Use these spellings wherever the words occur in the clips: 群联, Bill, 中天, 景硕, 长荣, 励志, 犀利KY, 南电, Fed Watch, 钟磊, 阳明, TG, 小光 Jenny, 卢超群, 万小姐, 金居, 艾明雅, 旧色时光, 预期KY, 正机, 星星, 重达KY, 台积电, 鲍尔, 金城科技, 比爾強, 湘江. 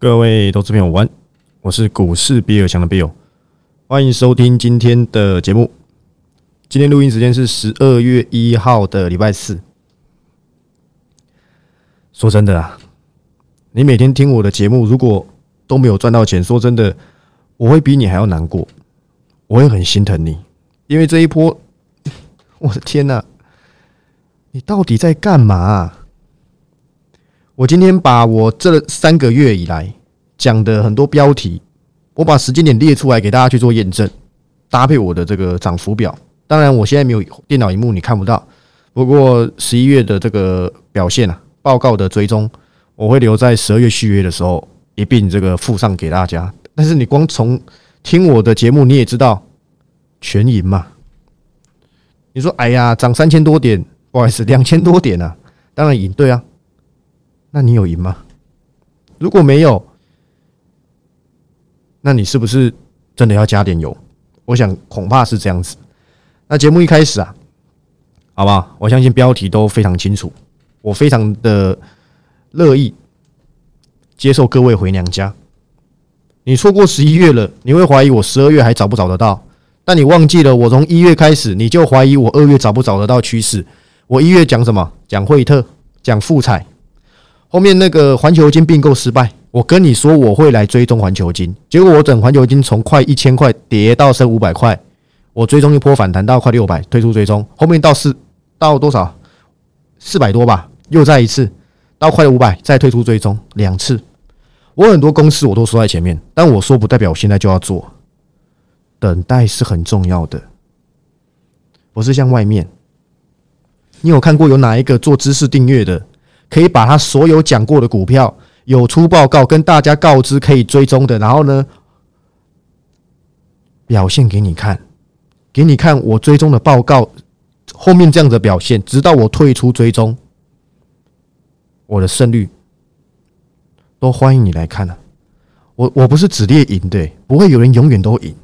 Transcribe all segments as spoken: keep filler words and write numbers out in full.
各位投资朋友午安，我是股市比尔强的 Bill， 欢迎收听今天的节目。今天录音时间是十二月一号的礼拜四。说真的啊，你每天听我的节目，如果都没有赚到钱，说真的，我会比你还要难过，我会很心疼你，因为这一波，我的天啊，你到底在干嘛啊？我今天把我这三个月以来讲的很多标题，我把时间点列出来给大家去做验证，搭配我的这个涨幅表。当然，我现在没有电脑萤幕，你看不到。不过十一月的这个表现啊，报告的追踪，我会留在十二月续约的时候一并这个附上给大家。但是你光从听我的节目，你也知道全赢嘛。你说，哎呀，涨三千多点，不好意思，两千多点啊，当然赢，对啊。那你有赢吗？如果没有，那你是不是真的要加点油？我想恐怕是这样子。那节目一开始啊，好不好？我相信标题都非常清楚，我非常的乐意接受各位回娘家。你错过十一月了，你会怀疑我十二月还找不找得到？但你忘记了，我从一月开始，你就怀疑我二月找不找得到趋势。我一月讲什么？讲惠特，讲富彩。后面那个环球金并购失败，我跟你说我会来追踪环球金，结果我整环球金从快一千块跌到剩五百块，我追踪一波反弹到快六百，推出追踪，后面到四到多少四百多吧，又再一次到快五百，再推出追踪两次。我很多公司我都说在前面，但我说不代表我现在就要做，等待是很重要的，不是像外面，你有看过有哪一个做知识订阅的？可以把他所有讲过的股票有出报告跟大家告知可以追踪的，然后呢表现给你看，给你看我追踪的报告后面这样的表现，直到我退出追踪，我的胜率都欢迎你来看啊！我我不是只列赢的，不会有人永远都赢，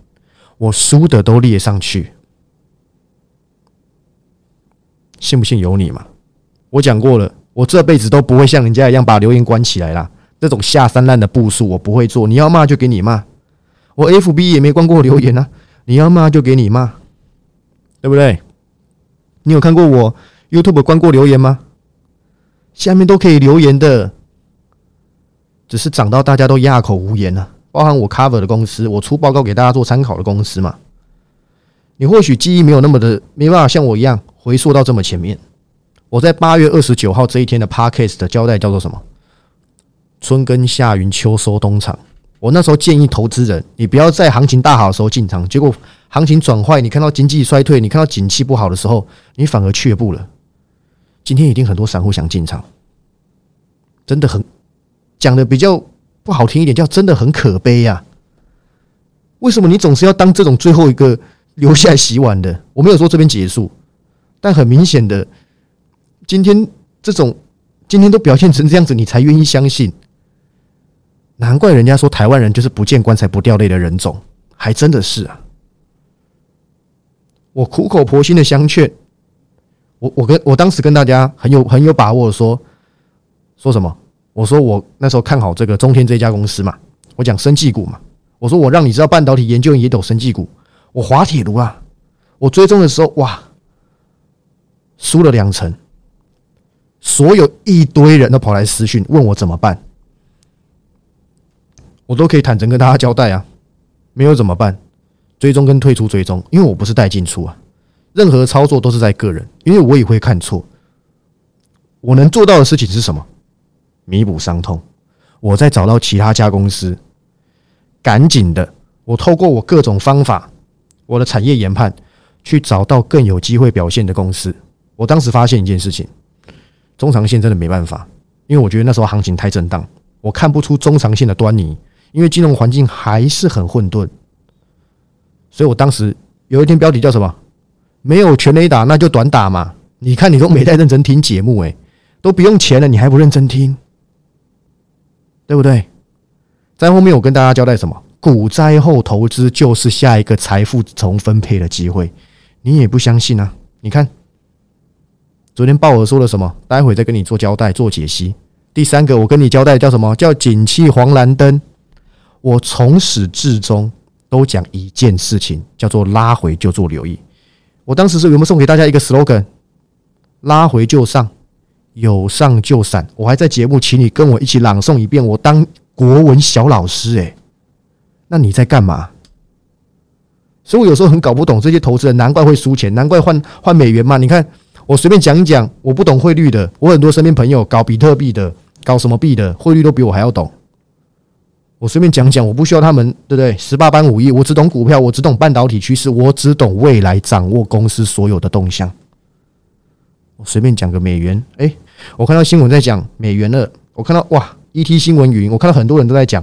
我输的都列上去，信不信由你嘛？我讲过了。我这辈子都不会像人家一样把留言关起来啦，这种下三滥的步数我不会做，你要骂就给你骂，我 F B 也没关过留言啊，你要骂就给你骂，对不对？你有看过我 YouTube 关过留言吗？下面都可以留言的，只是涨到大家都哑口无言啊，包含我 cover 的公司，我出报告给大家做参考的公司嘛，你或许记忆没有那么的，没办法像我一样回溯到这么前面。我在八月二十九号这一天的 Podcast 的交代叫做什么？春耕夏耘秋收冬藏。我那时候建议投资人，你不要在行情大好的时候进场，结果行情转坏，你看到经济衰退，你看到景气不好的时候，你反而却步了。今天一定很多散户想进场，真的很，讲的比较不好听一点，叫真的很可悲啊！为什么你总是要当这种最后一个留下来洗碗的？我没有说这边结束，但很明显的。今天这种今天都表现成这样子，你才愿意相信。难怪人家说台湾人就是不见棺材不掉泪的人种，还真的是啊！我苦口婆心的相劝，我我跟我当时跟大家很有很有把握的说说什么？我说我那时候看好这个中天这家公司嘛，我讲生技股嘛，我说我让你知道半导体研究员也懂生技股，我滑铁卢啊！我追踪的时候哇，输了两成。所有一堆人都跑来私讯问我怎么办，我都可以坦诚跟大家交代啊，没有怎么办，追踪跟退出追踪，因为我不是带进出啊，任何操作都是在个人，因为我也会看错。我能做到的事情是什么？弥补伤痛，我再找到其他家公司，赶紧的，我透过我各种方法，我的产业研判去找到更有机会表现的公司。我当时发现一件事情。中长线真的没办法，因为我觉得那时候行情太震荡，我看不出中长线的端倪，因为金融环境还是很混沌，所以我当时有一天标题叫什么？没有全雷打那就短打嘛！你看你都没太认真听节目，哎、欸，都不用钱了，你还不认真听，对不对？在后面我跟大家交代什么？股灾后投资就是下一个财富重分配的机会，你也不相信啊？你看。昨天鲍尔说了什么？待会再跟你做交代、做解析。第三个我跟你交代叫什么？叫景气黄蓝灯。我从始至终都讲一件事情，叫做拉回就做留意。我当时是有没有送给大家一个 slogan？ 拉回就上，有上就闪。我还在节目请你跟我一起朗诵一遍，我当国文小老师欸，那你在干嘛？所以我有时候很搞不懂这些投资人，难怪会输钱，难怪换换美元嘛。你看我随便讲一讲，我不懂汇率的，我很多身边朋友搞比特币的，搞什么币的，汇率都比我还要懂。我随便讲讲，我不需要他们，对不对？十八般武艺，我只懂股票，我只懂半导体趋势，我只懂未来掌握公司所有的动向。我随便讲个美元，哎、欸，我看到新闻在讲美元了，我看到哇 ，E T 新闻云，我看到很多人都在讲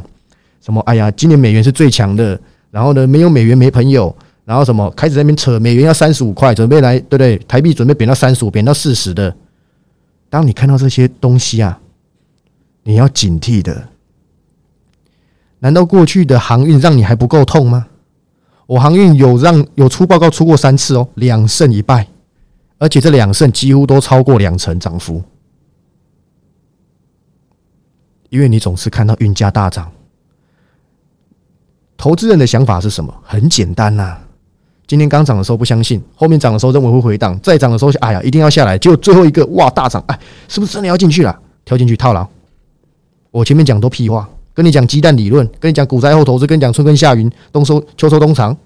什么，哎呀，今年美元是最强的。然后呢，没有美元没朋友，然后什么开始在那边扯美元要三十五块，准备来对不对？台币准备贬到三十五，贬到四十的。当你看到这些东西啊，你要警惕的。难道过去的航运让你还不够痛吗？我航运有让有出报告出过三次哦，两胜一败，而且这两胜几乎都超过两成涨幅，因为你总是看到运价大涨。投资人的想法是什么？很简单呐、啊，今天刚涨的时候不相信，后面涨的时候认为会回档，再涨的时候哎呀一定要下来，结果最后一个哇大涨，哎，是不是真的要进去了？跳进去套牢。我前面讲都屁话，跟你讲鸡蛋理论，跟你讲股灾后投资，跟你讲春耕夏耘，冬收秋收冬藏，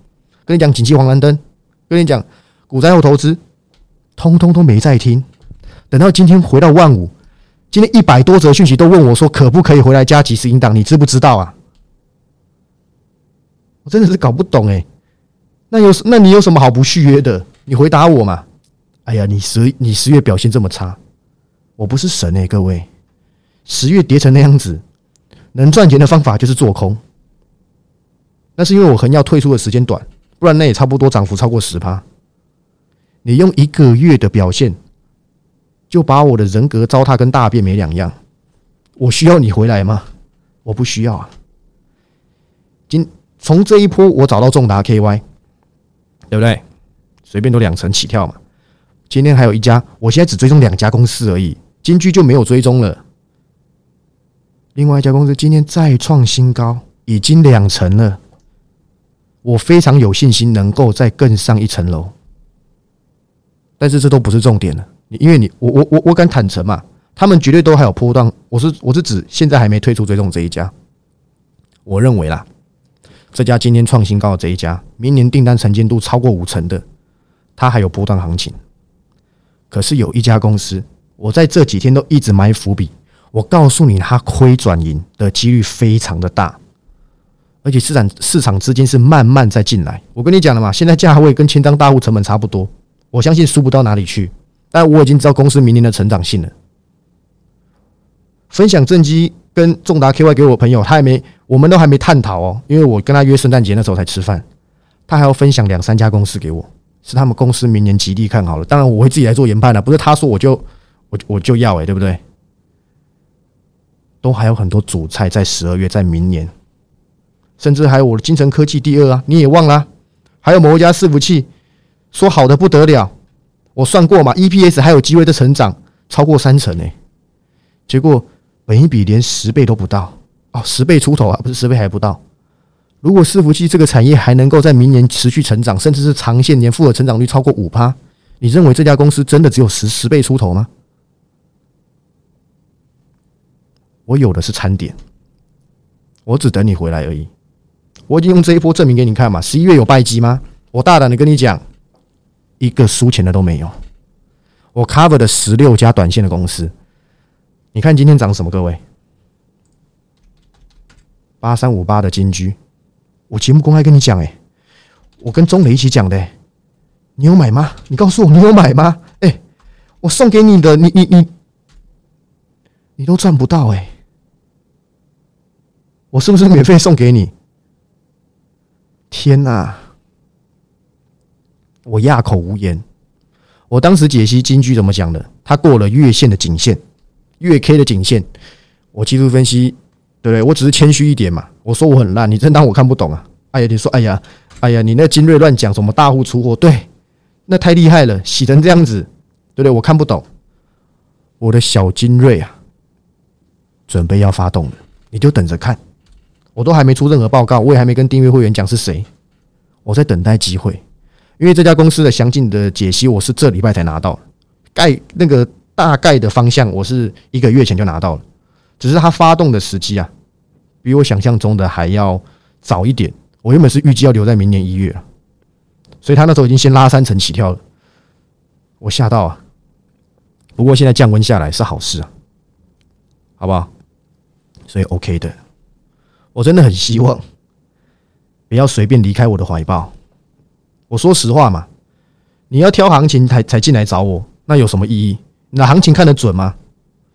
跟你讲景气黄蓝灯，跟你讲股灾后投资，通通都没在听。等到今天回到万五，今天一百多则讯息都问我说可不可以回来加几十英档，你知不知道啊？我真的是搞不懂哎、欸，那有那你有什么好不续约的？你回答我嘛！哎呀，你十你十月表现这么差，我不是神哎、欸，各位，十月跌成那样子，能赚钱的方法就是做空。那是因为我横要退出的时间短，不然那也差不多涨幅超过 百分之十。你用一个月的表现，就把我的人格糟蹋跟大便没两样。我需要你回来吗？我不需要啊。今从这一波我找到重达 K Y， 对不对？随便都两成起跳嘛。今天还有一家，我现在只追踪两家公司而已，金居就没有追踪了。另外一家公司今天再创新高，已经两成了。我非常有信心能够再更上一层楼。但是这都不是重点了，因为你我我我我敢坦诚嘛，他们绝对都还有波动。我是我是指现在还没退出追踪这一家，我认为啦。这家今天创新高的这一家，明年订单承接度超过五成的，它还有波段行情。可是有一家公司，我在这几天都一直埋伏笔，我告诉你，它亏转盈的几率非常的大，而且市场市场资金是慢慢在进来。我跟你讲了嘛，现在价位跟千张大户成本差不多，我相信输不到哪里去。但我已经知道公司明年的成长性了。分享正机跟重达 K Y 给我朋友，他还没。我们都还没探讨哦，因为我跟他约圣诞节那时候才吃饭，他还要分享两三家公司给我，是他们公司明年极力看好了。当然我会自己来做研判啦、啊，不是他说我就我我就要哎、欸，对不对？都还有很多主菜在十二月，在明年，甚至还有我的金城科技第二啊，你也忘了、啊，还有某一家伺服器说好的不得了，我算过嘛 ，E P S 还有机会的成长超过三成哎、欸，结果本益比连十倍都不到。哦，十倍出头啊，不是十倍还不到。如果伺服器这个产业还能够在明年持续成长，甚至是长线年复合成长率超过 百分之五， 你认为这家公司真的只有 十, 十倍出头吗？我有的是餐点，我只等你回来而已。我已经用这一波证明给你看嘛。十一月有败绩吗？我大胆的跟你讲，一个输钱的都没有。我 cover 的十六家短线的公司，你看今天涨什么？各位，八三五八的金居，我节目公开跟你讲哎、欸，我跟钟磊一起讲的、欸，你有买吗？你告诉我你有买吗？哎、欸，我送给你的，你你你，你都赚不到哎、欸，我是不是免费送给你？天哪、啊，我哑口无言。我当时解析金居怎么讲的，它过了月线的颈线，月 K 的颈线，我技术分析。对不对？我只是谦虚一点嘛。我说我很烂，你真当我看不懂啊？哎呀，你说，哎呀，哎呀，你那精锐乱讲什么大户出货？对，那太厉害了，洗成这样子，对不对？我看不懂。我的小精锐啊，准备要发动了，你就等着看。我都还没出任何报告，我也还没跟订阅会员讲是谁，我在等待机会。因为这家公司的详尽的解析，我是这礼拜才拿到概那个大概的方向，我是一个月前就拿到了，只是它发动的时机啊，比我想象中的还要早一点。我原本是预计要留在明年一月啊，所以它那时候已经先拉三成起跳了，我吓到啊！不过现在降温下来是好事啊，好不好？所以 OK 的，我真的很希望不要随便离开我的怀抱。我说实话嘛，你要挑行情才才进来找我，那有什么意义？你的行情看得准吗？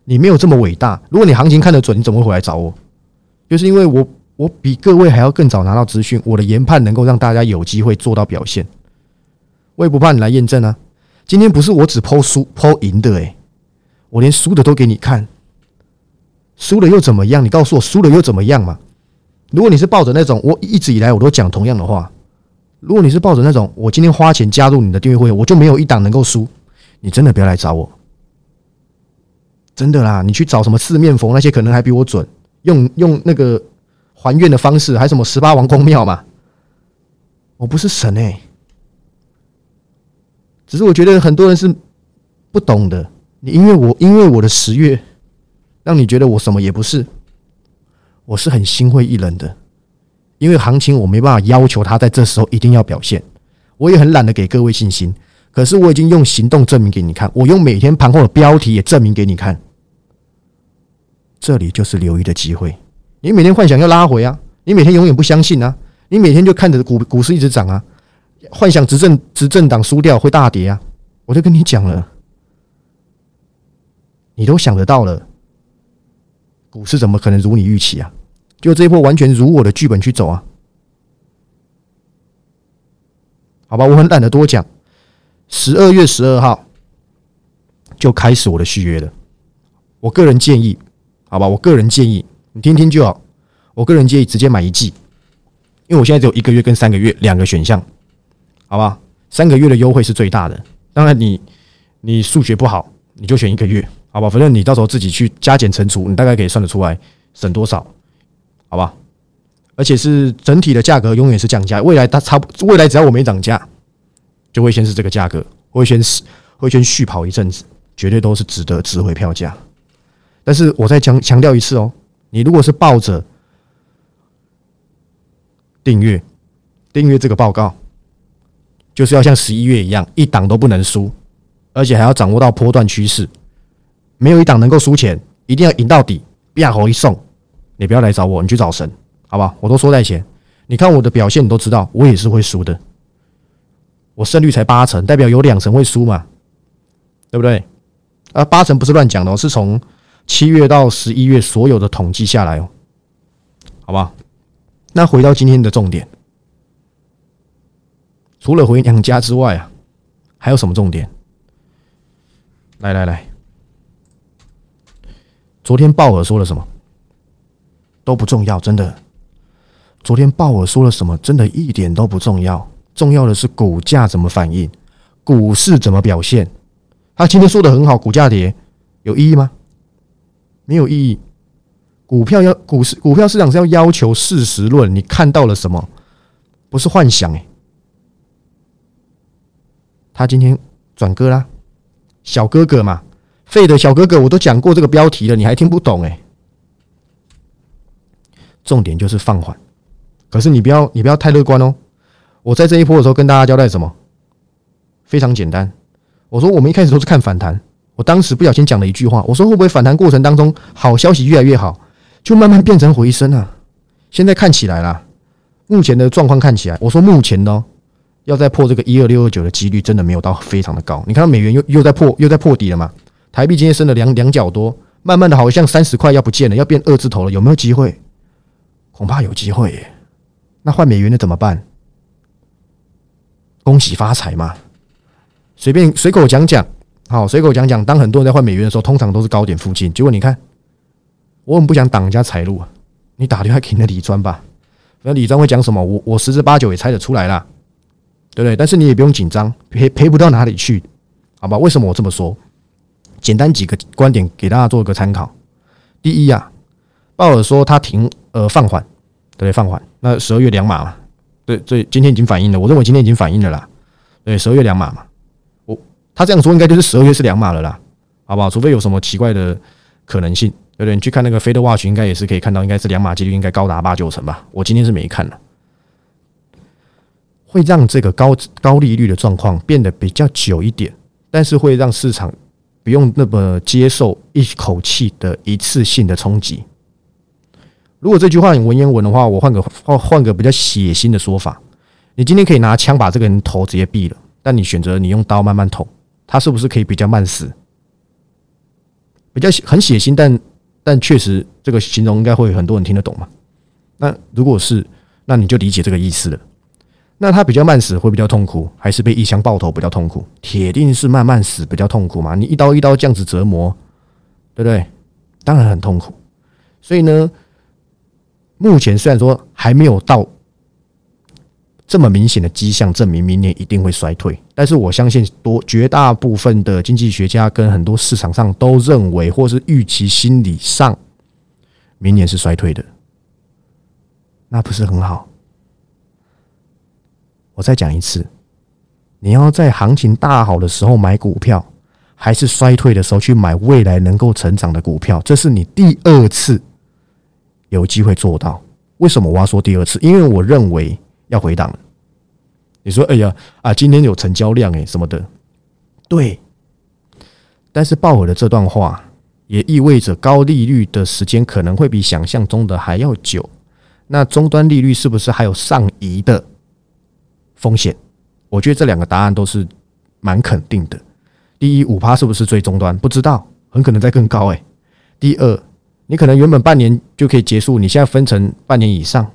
你没有这么伟大。如果你行情看得准，你怎么会回来找我？就是因为我我比各位还要更早拿到资讯，我的研判能够让大家有机会做到表现。我也不怕你来验证啊。今天不是我只抛输抛赢的欸，我连输的都给你看。输了又怎么样？你告诉我输了又怎么样嘛？如果你是抱着那种我一直以来我都讲同样的话，如果你是抱着那种我今天花钱加入你的订阅会员，我就没有一档能够输，你真的不要来找我。真的啦，你去找什么四面佛那些可能还比我准，用用那个还愿的方式，还什么十八王公庙嘛，我不是神欸。只是我觉得很多人是不懂的，你因为我因为我的十月让你觉得我什么也不是，我是很心灰意冷的，因为行情我没办法要求他在这时候一定要表现，我也很懒得给各位信心，可是我已经用行动证明给你看，我用每天盘后的标题也证明给你看，这里就是留意的机会。你每天幻想要拉回啊，你每天永远不相信啊，你每天就看着 股, 股市一直涨啊，幻想执政执政党输掉会大跌啊，我就跟你讲了，你都想得到了，股市怎么可能如你预期啊？就这一波完全如我的剧本去走啊，好吧，我很懒得多讲。十二月十二号就开始我的续约了。我个人建议，好吧，我个人建议你听听就好。我个人建议直接买一季，因为我现在只有一个月跟三个月两个选项。好吧，三个月的优惠是最大的。当然你你数学不好，你就选一个月，好吧，反正你到时候自己去加减乘除，你大概可以算得出来省多少，好吧。而且是整体的价格永远是降价，未来它差不未来只要我没涨价，就会先是这个价格，会先会先续跑一阵子，绝对都是值得值回票价。但是我再强强调一次哦，你如果是抱着订阅订阅这个报告。就是要像十一月一样，一档都不能输，而且还要掌握到波段趋势，没有一档能够输钱，一定要赢到底，啪吼一送。你不要来找我，你去找神，好不好？我都说在前，你看我的表现，你都知道，我也是会输的。我胜率才八成，代表有两成会输嘛，对不对？啊，八成不是乱讲的哦，是从七月到十一月所有的统计下来哦，好不好？那回到今天的重点。除了回娘家之外啊，还有什么重点？来来来，昨天鲍尔说了什么都不重要，真的。昨天鲍尔说了什么，真的一点都不重要。重要的是股价怎么反应，股市怎么表现。他今天说的很好，股价跌有意义吗？没有意义。股票要股市股票市场是要要求事实论，你看到了什么，不是幻想欸。他今天转哥啦，小哥哥嘛，废的小哥哥，我都讲过这个标题了，你还听不懂欸。重点就是放缓，可是你不要你不要太乐观哦。我在这一波的时候跟大家交代什么？非常简单，我说我们一开始都是看反弹，我当时不小心讲了一句话，我说会不会反弹过程当中好消息越来越好，就慢慢变成回升啊？现在看起来啦，目前的状况看起来，我说目前呢。要再破这个一二六二九的几率真的没有到非常的高，你看美元又又在破又在破底了嘛？台币今天升了两两角多，慢慢的好像三十块要不见了，要变二字头了，有没有机会？恐怕有机会耶。那换美元的怎么办？恭喜发财嘛！随便随口讲讲，好，随口讲讲。当很多人在换美元的时候，通常都是高点附近。结果你看，我很不想挡人家财路啊！你打电话给你的李专吧，那李专会讲什么？我我十之八九也猜得出来啦。对不对？但是你也不用紧张，赔赔不到哪里去，好吧？为什么我这么说？简单几个观点给大家做一个参考。第一啊，鲍尔说他停呃放缓，对放缓。那十二月两码嘛，对对，今天已经反映了，我认为今天已经反映了啦。对，十二月两码嘛，我他这样说应该就是十二月是两码了啦，好不好？除非有什么奇怪的可能性，对不对？你去看那个 Fed Watch 应该也是可以看到，应该是两码几率应该高达八九成吧。我今天是没看了。会让这个 高, 高利率的状况变得比较久一点，但是会让市场不用那么接受一口气的一次性的冲击。如果这句话你文言文的话，我换个换个比较血腥的说法，你今天可以拿枪把这个人头直接毙了，但你选择你用刀慢慢捅，他是不是可以比较慢死？比较很血腥，但但确实这个形容应该会很多人听得懂嘛？那如果是，那你就理解这个意思了。那他比较慢死会比较痛苦，还是被一枪爆头比较痛苦？铁定是慢慢死比较痛苦嘛？你一刀一刀这样子折磨，对不对？当然很痛苦。所以呢，目前虽然说还没有到这么明显的迹象证明明年一定会衰退，但是我相信多绝大部分的经济学家跟很多市场上都认为，或是预期心理上，明年是衰退的，那不是很好。我再讲一次，你要在行情大好的时候买股票，还是衰退的时候去买未来能够成长的股票？这是你第二次有机会做到。为什么我要说第二次？因为我认为要回档了。你说哎呀啊，今天有成交量欸什么的，对。但是鲍尔的这段话也意味着高利率的时间可能会比想象中的还要久。那终端利率是不是还有上移的风险？我觉得这两个答案都是蛮肯定的。第一， 百分之五 是不是最终端？不知道，很可能再更高、欸、第二，你可能原本半年就可以结束，你现在分成半年以上，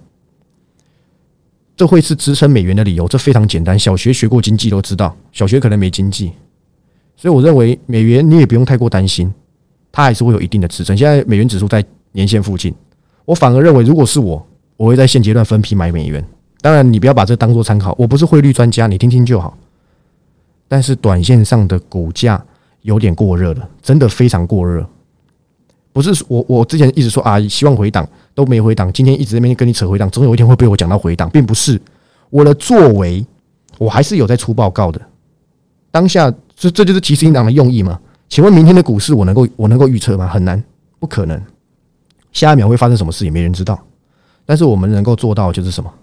这会是支撑美元的理由。这非常简单，小学学过经济都知道，小学可能没经济，所以我认为美元你也不用太过担心，它还是会有一定的支撑。现在美元指数在年线附近，我反而认为如果是我，我会在现阶段分批买美元。当然你不要把这当作参考，我不是汇率专家，你听听就好。但是短线上的股价有点过热了，真的非常过热。不是 我, 我之前一直说啊，希望回档都没回档，今天一直在那边跟你扯回档，总有一天会被我讲到回档，并不是我的作为，我还是有在出报告的。当下这就是即时音档的用意嘛？请问明天的股市我能够我能够预测吗？很难，不可能。下一秒会发生什么事也没人知道，但是我们能够做到的就是什么？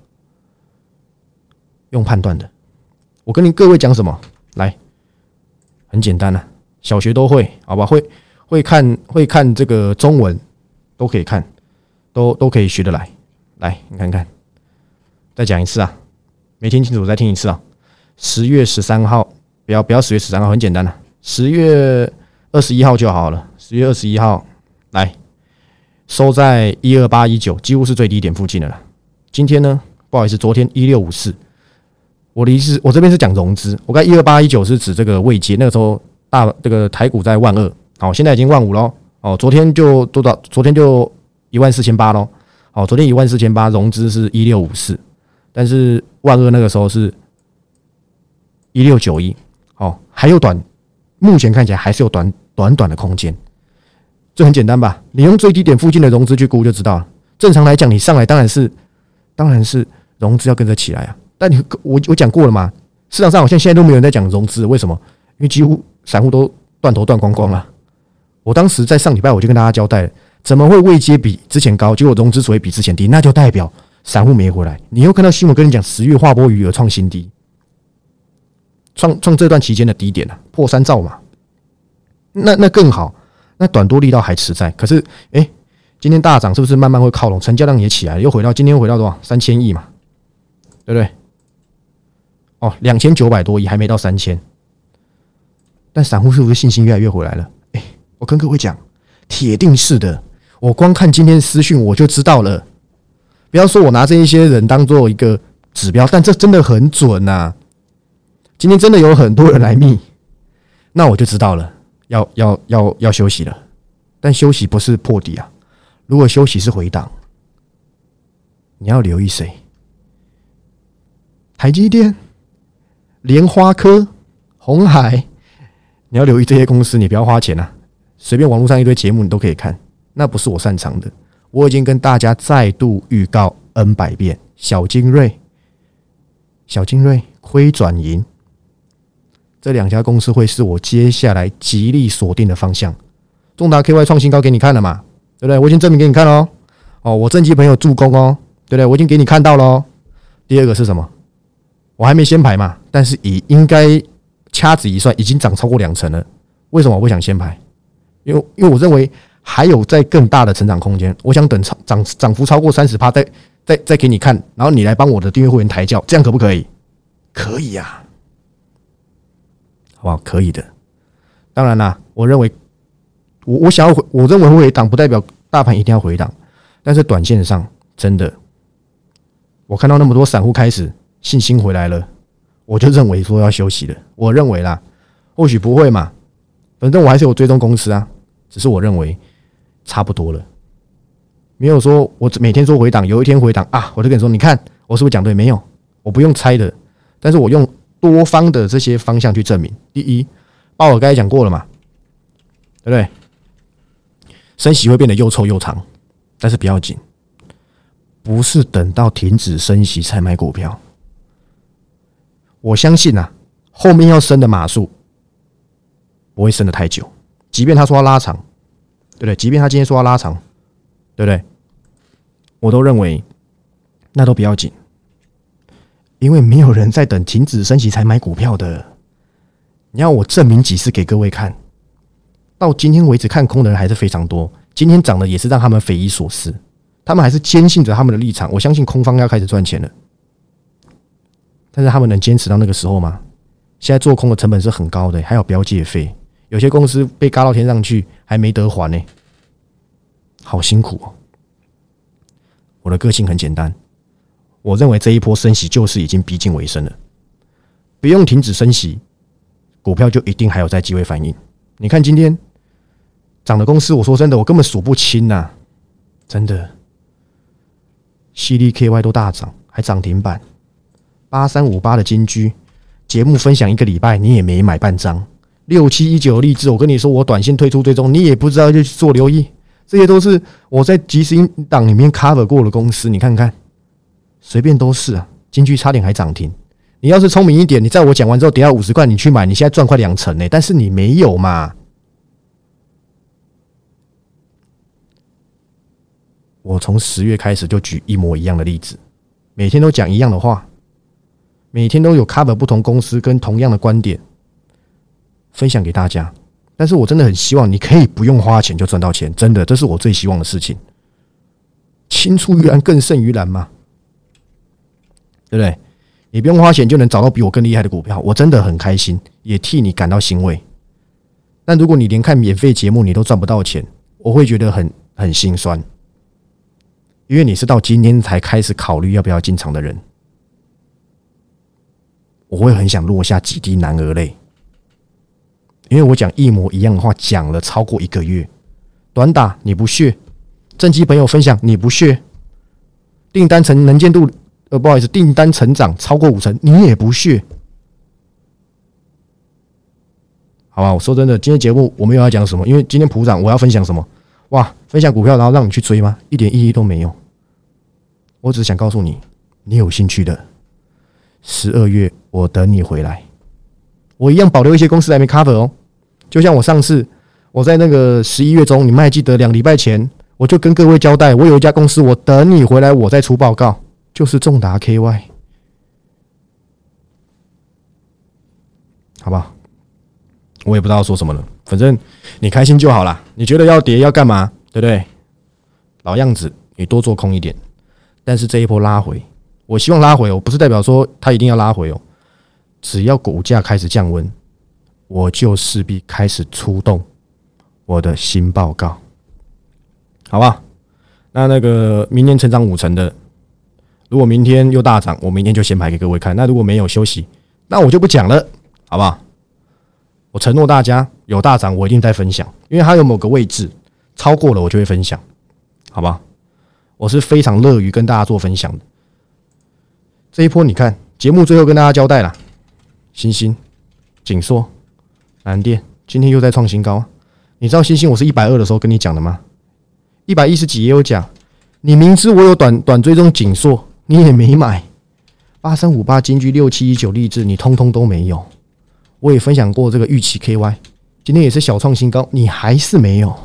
用判断的。我跟你各位讲什么？来，很简单啊，小学都会，好吧？会会看会看这个中文，都可以看，都都可以学得来。来，你看看，再讲一次啊，没听清楚，再听一次啊。十月十三号，不要不要十月十三号，很简单啊，十月二十一号就好了。十月二十一号，来收在一二八一九，几乎是最低点附近的了啦。今天呢，不好意思，昨天一六五四。我的意思，我这边是讲融资。我刚一二八一九是指这个位阶，那个时候大这个台股在万二，好，现在已经万五喽。哦，昨天就多少？昨天就一万四千八喽。好，昨天一万四千八，融资是一六五四，但是万二那个时候是一六九一。好，还有短，目前看起来还是有短短短的空间。这很简单吧？你用最低点附近的融资去估就知道了。正常来讲，你上来当然是当然是融资要跟着起来啊。但你我我讲过了嘛？市场上好像现在都没有人在讲融资，为什么？因为几乎散户都断头断光光了。我当时在上礼拜我就跟大家交代了，怎么会位阶比之前高，结果融资所谓比之前低，那就代表散户没回来。你又看到新闻跟你讲，十月划拨余额创新低，创创这段期间的低点啊，破三兆嘛。那那更好，那短多力道还持在。可是哎、欸，今天大涨是不是慢慢会靠拢？成交量也起来了，又回到今天回到多少？三千亿嘛，对不对？哦，两千九百多亿还没到三千，但散户是不是信心越来越回来了？哎、欸，我跟各位讲，铁定是的。我光看今天私讯我就知道了。不要说我拿这一些人当做一个指标，但这真的很准啊！今天真的有很多人来密，那我就知道了，要要要要休息了。但休息不是破底啊，如果休息是回档，你要留意谁？台积电。莲花科、鸿海，你要留意这些公司，你不要花钱啊！随便网络上一堆节目你都可以看，那不是我擅长的。我已经跟大家再度预告 N 百遍，小金锐小金锐亏转盈，这两家公司会是我接下来极力锁定的方向。重达 K Y 创新高给你看了嘛，对不对？我已经证明给你看了哦，我正极朋友助攻哦，对不对？我已经给你看到了哦。第二个是什么？我还没先排嘛，但是以应该掐指一算，已经涨超过两成了。为什么我不想先排？因为因为我认为还有在更大的成长空间，我想等涨涨幅超过 百分之三十 再再再给你看，然后你来帮我的订阅会员抬轿，这样可不可以？可以啊，好不好？可以的。当然啦，我认为我我想要回，我认为回档不代表大盘一定要回档，但是短线上真的，我看到那么多散户开始信心回来了，我就认为说要休息了。我认为啦，或许不会嘛，反正我还是有追踪公司啊，只是我认为差不多了，没有说我每天说回档，有一天回档啊，我就跟你说，你看我是不是讲对？没有，我不用猜的，但是我用多方的这些方向去证明。第一，鲍尔刚才讲过了嘛，对不对？升息会变得又臭又长，但是不要紧，不是等到停止升息才买股票。我相信啊，后面要升的码数不会升得太久，即便他说要拉长，对不对？即便他今天说要拉长，对不对？我都认为那都不要紧，因为没有人在等停止升息才买股票的。你要我证明几次给各位看？到今天为止，看空的人还是非常多。今天涨的也是让他们匪夷所思，他们还是坚信着他们的立场。我相信空方要开始赚钱了，但是他们能坚持到那个时候吗？现在做空的成本是很高的，还有标借费。有些公司被嘎到天上去还没得还呢、欸，好辛苦哦、喔。我的个性很简单，我认为这一波升息就是已经逼近尾声了，不用停止升息，股票就一定还有在机会反应。你看今天涨的公司，我说真的，我根本数不清呐、啊，真的，犀利 K Y 都大涨，还涨停板，八三五八的金居，节目分享一个礼拜，你也没买半张。六七一九的励志，我跟你说，我短线退出追踪，你也不知道就去做留意，这些都是我在即时音档里面 cover 过的公司，你看看，随便都是啊。金居差点还涨停，你要是聪明一点，你在我讲完之后跌到五十块，你去买，你现在赚快两成呢、欸，但是你没有嘛。我从十月开始就举一模一样的例子，每天都讲一样的话，每天都有 cover 不同公司跟同样的观点。分享给大家，但是我真的很希望你可以不用花钱就赚到钱，真的，这是我最希望的事情。青出于蓝更胜于蓝嘛，对不对？你不用花钱就能找到比我更厉害的股票，我真的很开心，也替你感到欣慰。但如果你连看免费节目你都赚不到钱，我会觉得很很心酸，因为你是到今天才开始考虑要不要进场的人，我会很想落下几滴男儿泪。因为我讲一模一样的话讲了超过一个月，短打你不屑，正机朋友分享你不屑，订单成能见度呃不好意思，订单成长超过五成你也不屑，好吧？我说真的，今天节目我没有要讲什么，因为今天普涨我要分享什么？哇，分享股票然后让你去追吗？一点意义都没有。我只想告诉你，你有兴趣的十二月我等你回来。我一样保留一些公司还没 cover 哦，就像我上次我在那个十一月中，你们还记得两礼拜前，我就跟各位交代，我有一家公司，我等你回来，我再出报告，就是重达 K Y， 好不好？我也不知道说什么了，反正你开心就好啦。你觉得要跌要干嘛，对不对？老样子，你多做空一点，但是这一波拉回，我希望拉回哦，不是代表说它一定要拉回哦。只要股价开始降温，我就势必开始出动我的新报告，好不好？那那个明天成长五成的，如果明天又大涨，我明天就先排给各位看。那如果没有休息，那我就不讲了，好不好？我承诺大家，有大涨我一定再分享，因为它有某个位置超过了，我就会分享，好不好？我是非常乐于跟大家做分享的。这一波你看，节目最后跟大家交代了。星星、景硕、南电今天又在创新高、啊。你知道星星我是一百二的时候跟你讲的吗？一百一十几也有讲，你明知我有短短追踪紧缩，你也没买。八三五八金居六七一九励志，你通通都没有。我也分享过这个预期 K Y， 今天也是小创新高，你还是没有。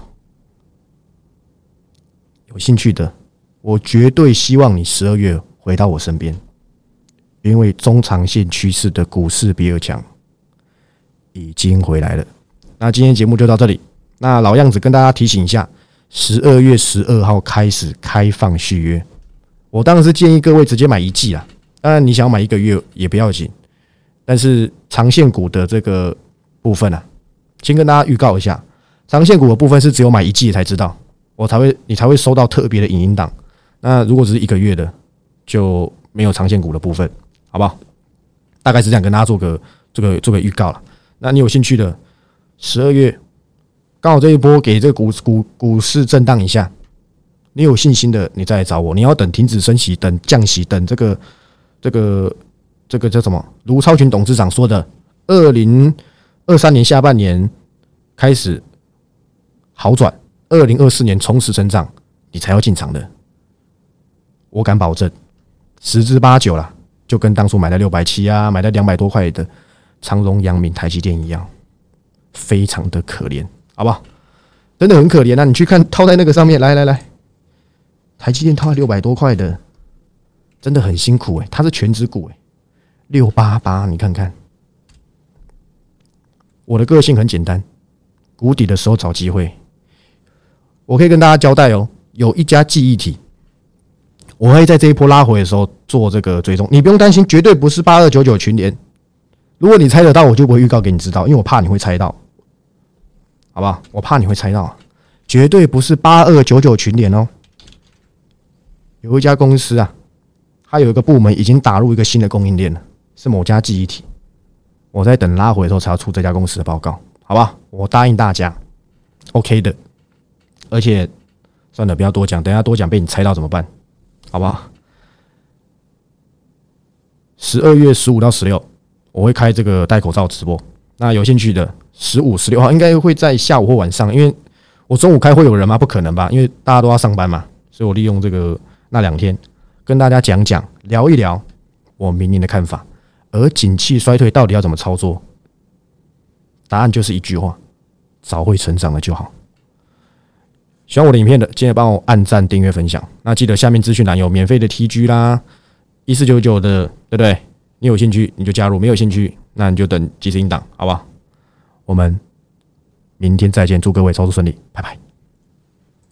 有兴趣的，我绝对希望你十二月回到我身边，因为中长线趋势的股市比尔强已经回来了。那今天节目就到这里。那老样子跟大家提醒一下，十二月十二号开始开放续约。我当然是建议各位直接买一季啦，当然你想要买一个月也不要紧，但是长线股的这个部分啊，先跟大家预告一下，长线股的部分是只有买一季才知道，我才会你才会收到特别的影音档。那如果只是一个月的，就没有长线股的部分，好不好？大概是这样跟大家做个这个做个预告了。那你有兴趣的，十二月刚好这一波给这个股股股市震荡一下，你有信心的，你再来找我。你要等停止升息、等降息、等这个这个这个叫什么？卢超群董事长说的，二零二三年下半年开始好转，二零二四年重拾成长，你才要进场的。我敢保证，十之八九啦，就跟当初买在六百七啊，买在两百多块的长荣、阳明、台积电一样，非常的可怜。好不好？真的很可怜啊！你去看套在那个上面，来来来，台积电套在六百多块的，真的很辛苦哎、欸。它是全指股哎、欸，六八八，你看看。我的个性很简单，谷底的时候找机会。我可以跟大家交代哦，有一家记忆体，我会在这一波拉回的时候做这个追踪，你不用担心，绝对不是八二九九群联。如果你猜得到，我就不会预告给你知道，因为我怕你会猜到。好不好？我怕你会猜到，绝对不是八二九九群联哦。有一家公司啊，它有一个部门已经打入一个新的供应链了，是某家记忆体。我在等拉回的时候才要出这家公司的报告，好不好？我答应大家 ，OK 的。而且算了，不要多讲，等一下多讲被你猜到怎么办？好不好？十二月十五到十六，我会开这个戴口罩直播。那有兴趣的十五、十六号应该会在下午或晚上，因为我中午开会有人吗？不可能吧，因为大家都要上班嘛，所以我利用这个那两天跟大家讲讲聊一聊我明年的看法，而景气衰退到底要怎么操作？答案就是一句话：找会成长的就好。喜欢我的影片的，记得帮我按赞、订阅、分享。那记得下面资讯栏有免费的 T G 啦，一四九九的，对不对？你有兴趣你就加入，没有兴趣那你就等即时音档，好不好？我们明天再见，祝各位操作顺利，拜拜。